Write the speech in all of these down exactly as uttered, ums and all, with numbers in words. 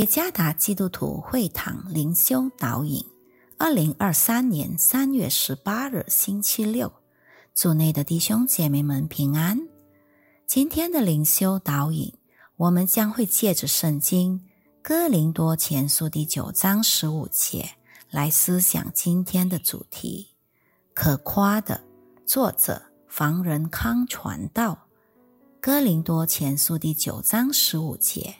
耶加达基督徒会堂灵修导引，二零二三年三月十八日星期六，主内的弟兄姐妹们平安。今天的灵修导引，我们将会借着圣经哥林多前书第九章十五节来思想今天的主题，可夸的，作者房仁康传道。哥林多前书第九章十五节，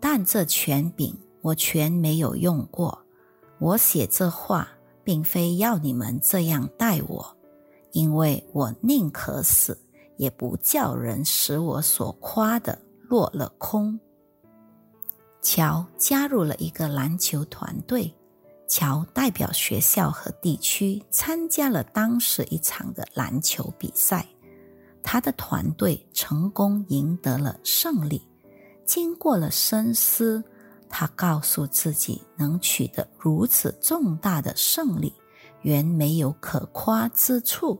但这权柄我全没有用过，我写这话并非要你们这样待我，因为我宁可死，也不叫人使我所夸的落了空。乔加入了一个篮球团队，乔代表学校和地区参加了当时一场的篮球比赛，他的团队成功赢得了胜利。经过了深思，他告诉自己，能取得如此重大的胜利，原没有可夸之处。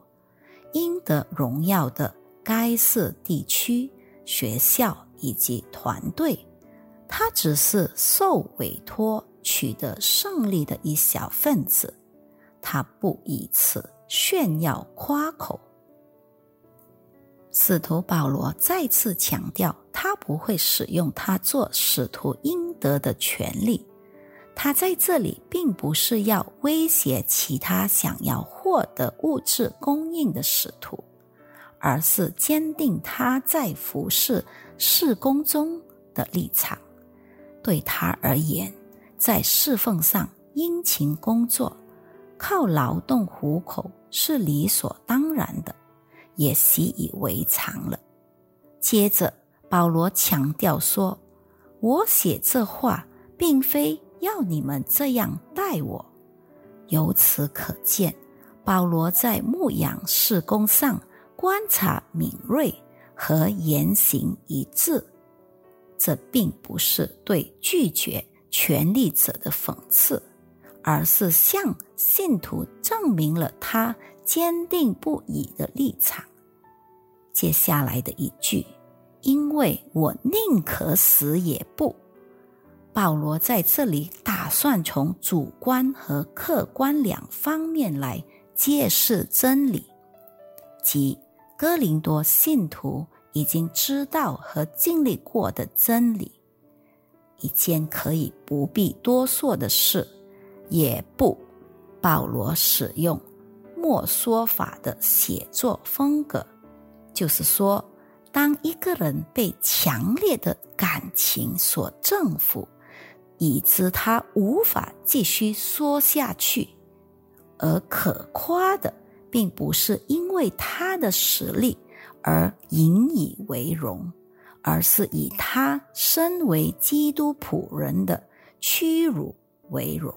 应得荣耀的该是地区、学校以及团队，他只是受委托取得胜利的一小分子，他不以此炫耀夸口。使徒保罗再次强调，他不会使用他做使徒应得的权利。他在这里并不是要威胁其他想要获得物质供应的使徒，而是坚定他在服侍事工中的立场。对他而言，在侍奉上殷勤工作，靠劳动糊口是理所当然的，也习以为常了。接着保罗强调说，我写这话并非要你们这样待我。由此可见，保罗在牧养事工上观察敏锐和言行一致，这并不是对拒绝权力者的讽刺，而是向信徒证明了他坚定不移的立场。接下来的一句，因为我宁可死也不。保罗在这里打算从主观和客观两方面来揭示真理，即哥林多信徒已经知道和经历过的真理。一件可以不必多说的事，也不。保罗使用默说法的写作风格，就是说，当一个人被强烈的感情所征服，以致他无法继续说下去，而可夸的并不是因为他的实力而引以为荣，而是以他身为基督仆人的屈辱为荣。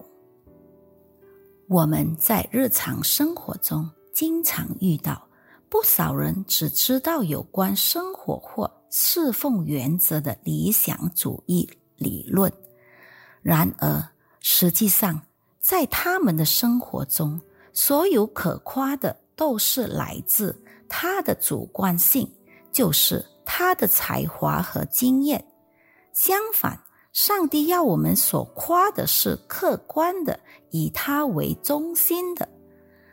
我们在日常生活中经常遇到不少人只知道有关生活或侍奉原则的理想主义理论，然而实际上在他们的生活中，所有可夸的都是来自他的主观性，就是他的才华和经验。相反，上帝要我们所夸的是客观的，以他为中心的。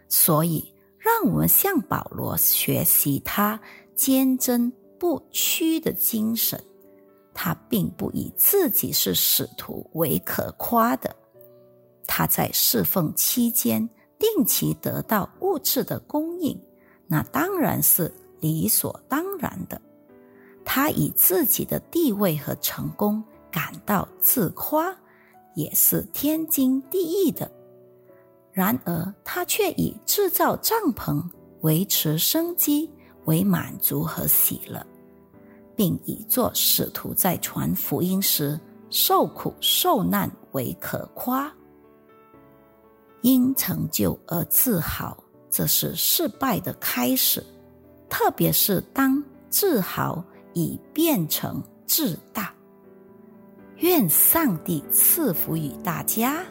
所以让我们向保罗学习他坚贞不屈的精神，他并不以自己是使徒为可夸的。他在侍奉期间定期得到物质的供应，那当然是理所当然的。他以自己的地位和成功感到自夸，也是天经地义的。然而他却以制造帐篷、维持生机为满足和喜乐，并以做使徒在传福音时受苦受难为可夸。因成就而自豪，这是失败的开始，特别是当自豪已变成自大。愿上帝赐福于大家。